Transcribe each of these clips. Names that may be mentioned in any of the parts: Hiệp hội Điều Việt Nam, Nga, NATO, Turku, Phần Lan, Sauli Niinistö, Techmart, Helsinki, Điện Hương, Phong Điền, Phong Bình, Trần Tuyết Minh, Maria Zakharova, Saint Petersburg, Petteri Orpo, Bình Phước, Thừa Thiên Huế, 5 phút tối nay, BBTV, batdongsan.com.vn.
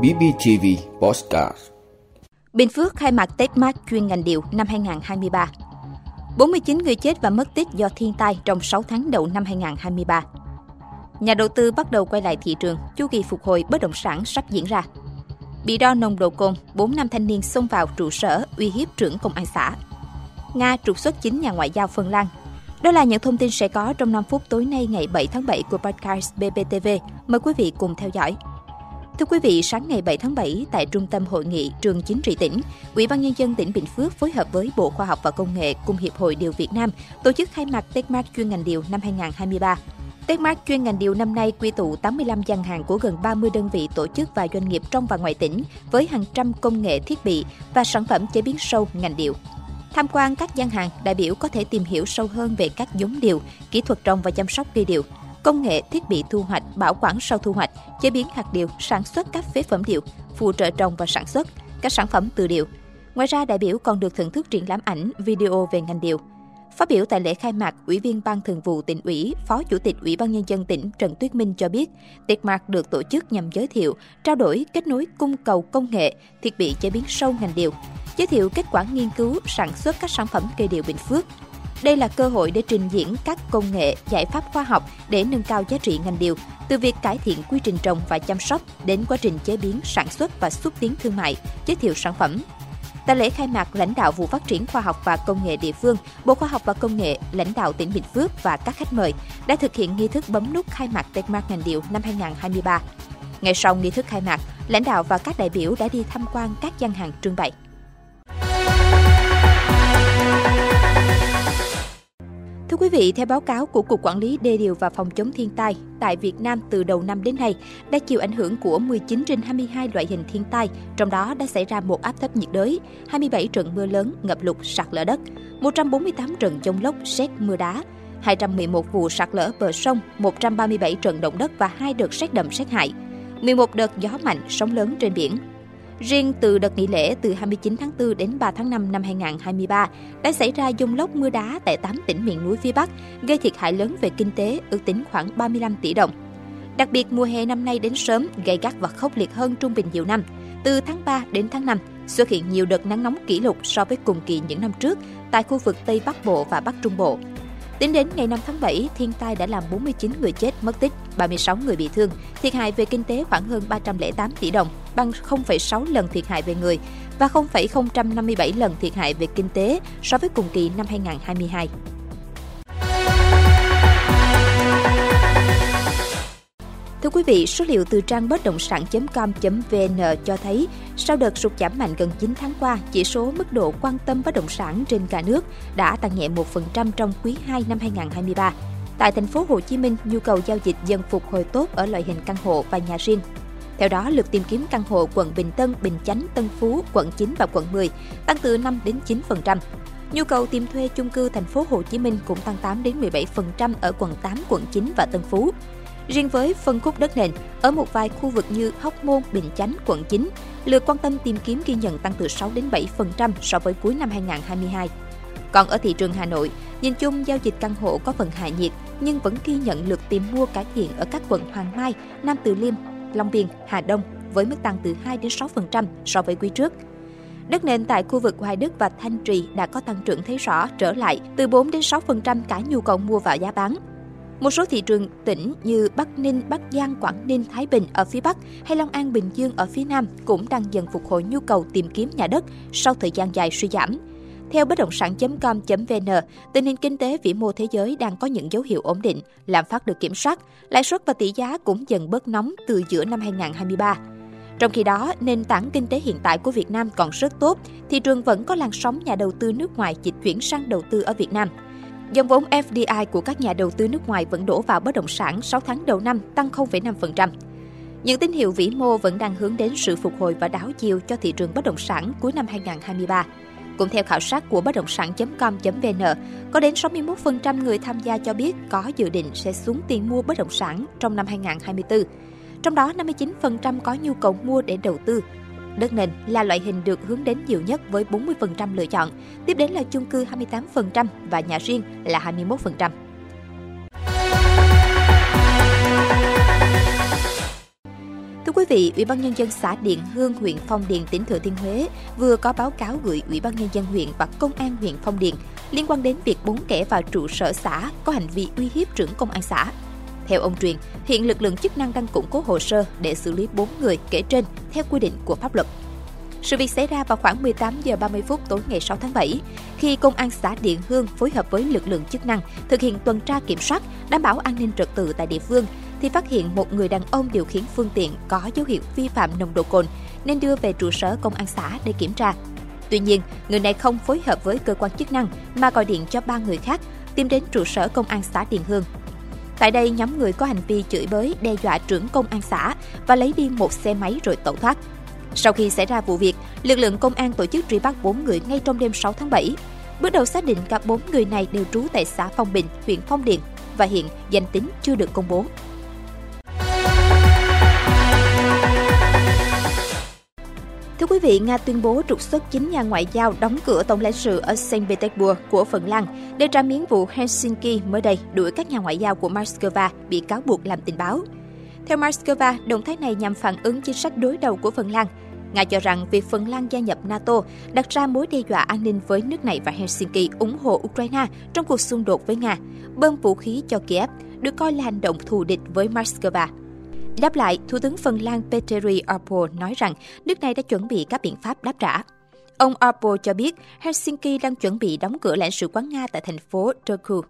BBTV Podcast. Bình Phước khai mạc Techmart chuyên ngành điều năm 2023. 49 người chết và mất tích do thiên tai trong 6 tháng đầu năm 2023. Nhà đầu tư bắt đầu quay lại thị trường, chu kỳ phục hồi bất động sản sắp diễn ra. Bị đo nồng độ cồn, 4 nam thanh niên xông vào trụ sở uy hiếp trưởng công an xã. Nga trục xuất 9 nhà ngoại giao Phần Lan. Đó là những thông tin sẽ có trong 5 phút tối nay ngày 7 tháng 7 của podcast BBTV. Mời quý vị cùng theo dõi. Thưa quý vị, sáng ngày 7 tháng 7 tại Trung tâm Hội nghị Trường Chính trị tỉnh, Ủy ban Nhân dân tỉnh Bình Phước phối hợp với Bộ Khoa học và Công nghệ cùng Hiệp hội Điều Việt Nam tổ chức khai mạc Techmart chuyên ngành điều năm 2023. Techmart chuyên ngành điều năm nay quy tụ 85 gian hàng của gần 30 đơn vị tổ chức và doanh nghiệp trong và ngoài tỉnh với hàng trăm công nghệ thiết bị và sản phẩm chế biến sâu ngành điều. Tham quan các gian hàng, đại biểu có thể tìm hiểu sâu hơn về các giống điều, kỹ thuật trồng và chăm sóc cây điều, công nghệ thiết bị thu hoạch, bảo quản sau thu hoạch, chế biến hạt điều, sản xuất các phế phẩm điều, phụ trợ trồng và sản xuất, các sản phẩm từ điều. Ngoài ra, đại biểu còn được thưởng thức triển lãm ảnh, video về ngành điều. Phát biểu tại lễ khai mạc, Ủy viên Ban Thường vụ Tỉnh ủy, Phó Chủ tịch Ủy ban Nhân dân tỉnh Trần Tuyết Minh cho biết, Techmart được tổ chức nhằm giới thiệu, trao đổi, kết nối cung cầu công nghệ, thiết bị chế biến sâu ngành điều, giới thiệu kết quả nghiên cứu sản xuất các sản phẩm cây điều Bình Phước. Đây là cơ hội để trình diễn các công nghệ, giải pháp khoa học để nâng cao giá trị ngành điều, từ việc cải thiện quy trình trồng và chăm sóc đến quá trình chế biến, sản xuất và xúc tiến thương mại, giới thiệu sản phẩm. Tại lễ khai mạc, lãnh đạo Vụ Phát triển Khoa học và Công nghệ địa phương, Bộ Khoa học và Công nghệ, lãnh đạo tỉnh Bình Phước và các khách mời đã thực hiện nghi thức bấm nút khai mạc Techmart ngành điều năm 2023. Ngay sau nghi thức khai mạc, lãnh đạo và các đại biểu đã đi tham quan các gian hàng trưng bày. Thưa quý vị, theo báo cáo của Cục Quản lý Đê điều và Phòng chống thiên tai, tại Việt Nam từ đầu năm đến nay đã chịu ảnh hưởng của 19 trên 22 loại hình thiên tai, trong đó đã xảy ra một áp thấp nhiệt đới, 27 trận mưa lớn, ngập lụt, sạt lở đất, 148 trận giông lốc, sét, mưa đá, 211 vụ sạt lở bờ sông, 137 trận động đất và 2 đợt sét đậm sét hại, 11 đợt gió mạnh, sóng lớn trên biển. Riêng từ đợt nghỉ lễ từ 29 tháng 4 đến 3 tháng 5 năm 2023 đã xảy ra giông lốc mưa đá tại 8 tỉnh miền núi phía Bắc, gây thiệt hại lớn về kinh tế, ước tính khoảng 35 tỷ đồng. Đặc biệt, mùa hè năm nay đến sớm, gay gắt và khốc liệt hơn trung bình nhiều năm. Từ tháng 3 đến tháng 5, xuất hiện nhiều đợt nắng nóng kỷ lục so với cùng kỳ những năm trước tại khu vực Tây Bắc Bộ và Bắc Trung Bộ. Tính đến ngày 5 tháng 7, thiên tai đã làm 49 người chết, mất tích, 36 người bị thương, thiệt hại về kinh tế khoảng hơn 308 tỷ đồng, bằng 0,6 lần thiệt hại về người và 0,057 lần thiệt hại về kinh tế so với cùng kỳ năm 2022. Thưa quý vị, số liệu từ trang batdongsan.com.vn cho thấy, sau đợt sụt giảm mạnh gần 9 tháng qua, chỉ số mức độ quan tâm bất động sản trên cả nước đã tăng nhẹ 1% trong quý 2 năm 2023. Tại thành phố Hồ Chí Minh, nhu cầu giao dịch dần phục hồi tốt ở loại hình căn hộ và nhà riêng. Theo đó, lượt tìm kiếm căn hộ quận Bình Tân, Bình Chánh, Tân Phú, quận 9 và quận 10 tăng từ 5 đến 9%. Nhu cầu tìm thuê chung cư thành phố Hồ Chí Minh cũng tăng 8 đến 17% ở quận 8, quận 9 và Tân Phú. Riêng với phân khúc đất nền, ở một vài khu vực như Hóc Môn, Bình Chánh, quận 9, lượt quan tâm tìm kiếm ghi nhận tăng từ 6 đến 7% so với cuối năm 2022. Còn ở thị trường Hà Nội, nhìn chung giao dịch căn hộ có phần hạ nhiệt nhưng vẫn ghi nhận lượt tìm mua cải thiện ở các quận Hoàng Mai, Nam Từ Liêm, Long Biên, Hà Đông với mức tăng từ 2 đến 6% so với quý trước. Đất nền tại khu vực Hoài Đức và Thanh Trì đã có tăng trưởng thấy rõ trở lại từ 4 đến 6% cả nhu cầu mua và giá bán. Một số thị trường tỉnh như Bắc Ninh, Bắc Giang, Quảng Ninh, Thái Bình ở phía Bắc hay Long An, Bình Dương ở phía Nam cũng đang dần phục hồi nhu cầu tìm kiếm nhà đất sau thời gian dài suy giảm. Theo bất động sản.com.vn, tình hình kinh tế vĩ mô thế giới đang có những dấu hiệu ổn định, lạm phát được kiểm soát, lãi suất và tỷ giá cũng dần bớt nóng từ giữa năm 2023. Trong khi đó, nền tảng kinh tế hiện tại của Việt Nam còn rất tốt, thị trường vẫn có làn sóng nhà đầu tư nước ngoài dịch chuyển sang đầu tư ở Việt Nam. Dòng vốn FDI của các nhà đầu tư nước ngoài vẫn đổ vào bất động sản 6 tháng đầu năm, tăng 0,5%. Những tín hiệu vĩ mô vẫn đang hướng đến sự phục hồi và đảo chiều cho thị trường bất động sản cuối năm 2023. Cũng theo khảo sát của bất động sản.com.vn, có đến 61% người tham gia cho biết có dự định sẽ xuống tiền mua bất động sản trong năm 2024. Trong đó, 59% có nhu cầu mua để đầu tư. Đất nền là loại hình được hướng đến nhiều nhất với 40% lựa chọn, tiếp đến là chung cư 28% và nhà riêng là 21%. Thưa quý vị, Ủy ban Nhân dân xã Điện Hương, huyện Phong Điền, tỉnh Thừa Thiên Huế vừa có báo cáo gửi Ủy ban Nhân dân huyện và Công an huyện Phong Điền liên quan đến việc 4 kẻ vào trụ sở xã có hành vi uy hiếp trưởng công an xã. Theo ông Truyền, hiện lực lượng chức năng đang củng cố hồ sơ để xử lý 4 người kể trên theo quy định của pháp luật. Sự việc xảy ra vào khoảng 18 giờ 30 phút tối ngày 6 tháng 7, khi Công an xã Điện Hương phối hợp với lực lượng chức năng thực hiện tuần tra kiểm soát, đảm bảo an ninh trật tự tại địa phương, thì phát hiện một người đàn ông điều khiển phương tiện có dấu hiệu vi phạm nồng độ cồn nên đưa về trụ sở Công an xã để kiểm tra. Tuy nhiên, người này không phối hợp với cơ quan chức năng mà gọi điện cho 3 người khác tìm đến trụ sở Công an xã Điện Hương. Tại đây, nhóm người có hành vi chửi bới, đe dọa trưởng công an xã và lấy đi 1 xe máy rồi tẩu thoát. Sau khi xảy ra vụ việc, lực lượng công an tổ chức truy bắt 4 người ngay trong đêm 6 tháng 7. Bước đầu xác định cả 4 người này đều trú tại xã Phong Bình, huyện Phong Điền và hiện danh tính chưa được công bố. Thưa quý vị, Nga tuyên bố trục xuất 9 nhà ngoại giao đóng cửa tổng lãnh sự ở Saint Petersburg của Phần Lan để trả miếng vụ Helsinki mới đây đuổi các nhà ngoại giao của Moscow bị cáo buộc làm tình báo. Theo Moscow, động thái này nhằm phản ứng chính sách đối đầu của Phần Lan. Nga cho rằng việc Phần Lan gia nhập NATO đặt ra mối đe dọa an ninh với nước này và Helsinki ủng hộ Ukraine trong cuộc xung đột với Nga, bơm vũ khí cho Kiev, được coi là hành động thù địch với Moscow. Đáp lại, Thủ tướng Phần Lan Petteri Orpo nói rằng nước này đã chuẩn bị các biện pháp đáp trả. Ông Orpo cho biết Helsinki đang chuẩn bị đóng cửa lãnh sự quán Nga tại thành phố Turku.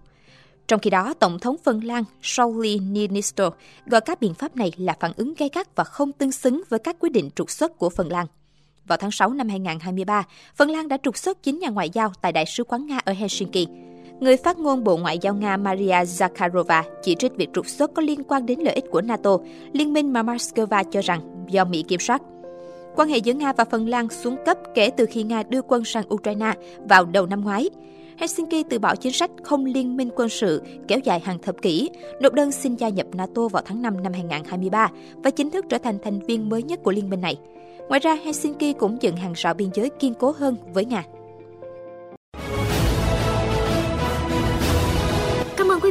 Trong khi đó, Tổng thống Phần Lan Sauli Niinistö gọi các biện pháp này là phản ứng gay gắt và không tương xứng với các quyết định trục xuất của Phần Lan. Vào tháng 6 năm 2023, Phần Lan đã trục xuất 9 nhà ngoại giao tại Đại sứ quán Nga ở Helsinki. Người phát ngôn Bộ Ngoại giao Nga Maria Zakharova chỉ trích việc trục xuất có liên quan đến lợi ích của NATO, liên minh mà Moscow cho rằng do Mỹ kiểm soát. Quan hệ giữa Nga và Phần Lan xuống cấp kể từ khi Nga đưa quân sang Ukraine vào đầu năm ngoái. Helsinki từ bỏ chính sách không liên minh quân sự kéo dài hàng thập kỷ, nộp đơn xin gia nhập NATO vào tháng 5 năm 2023 và chính thức trở thành thành viên mới nhất của liên minh này. Ngoài ra, Helsinki cũng dựng hàng rào biên giới kiên cố hơn với Nga. Cảm ơn quý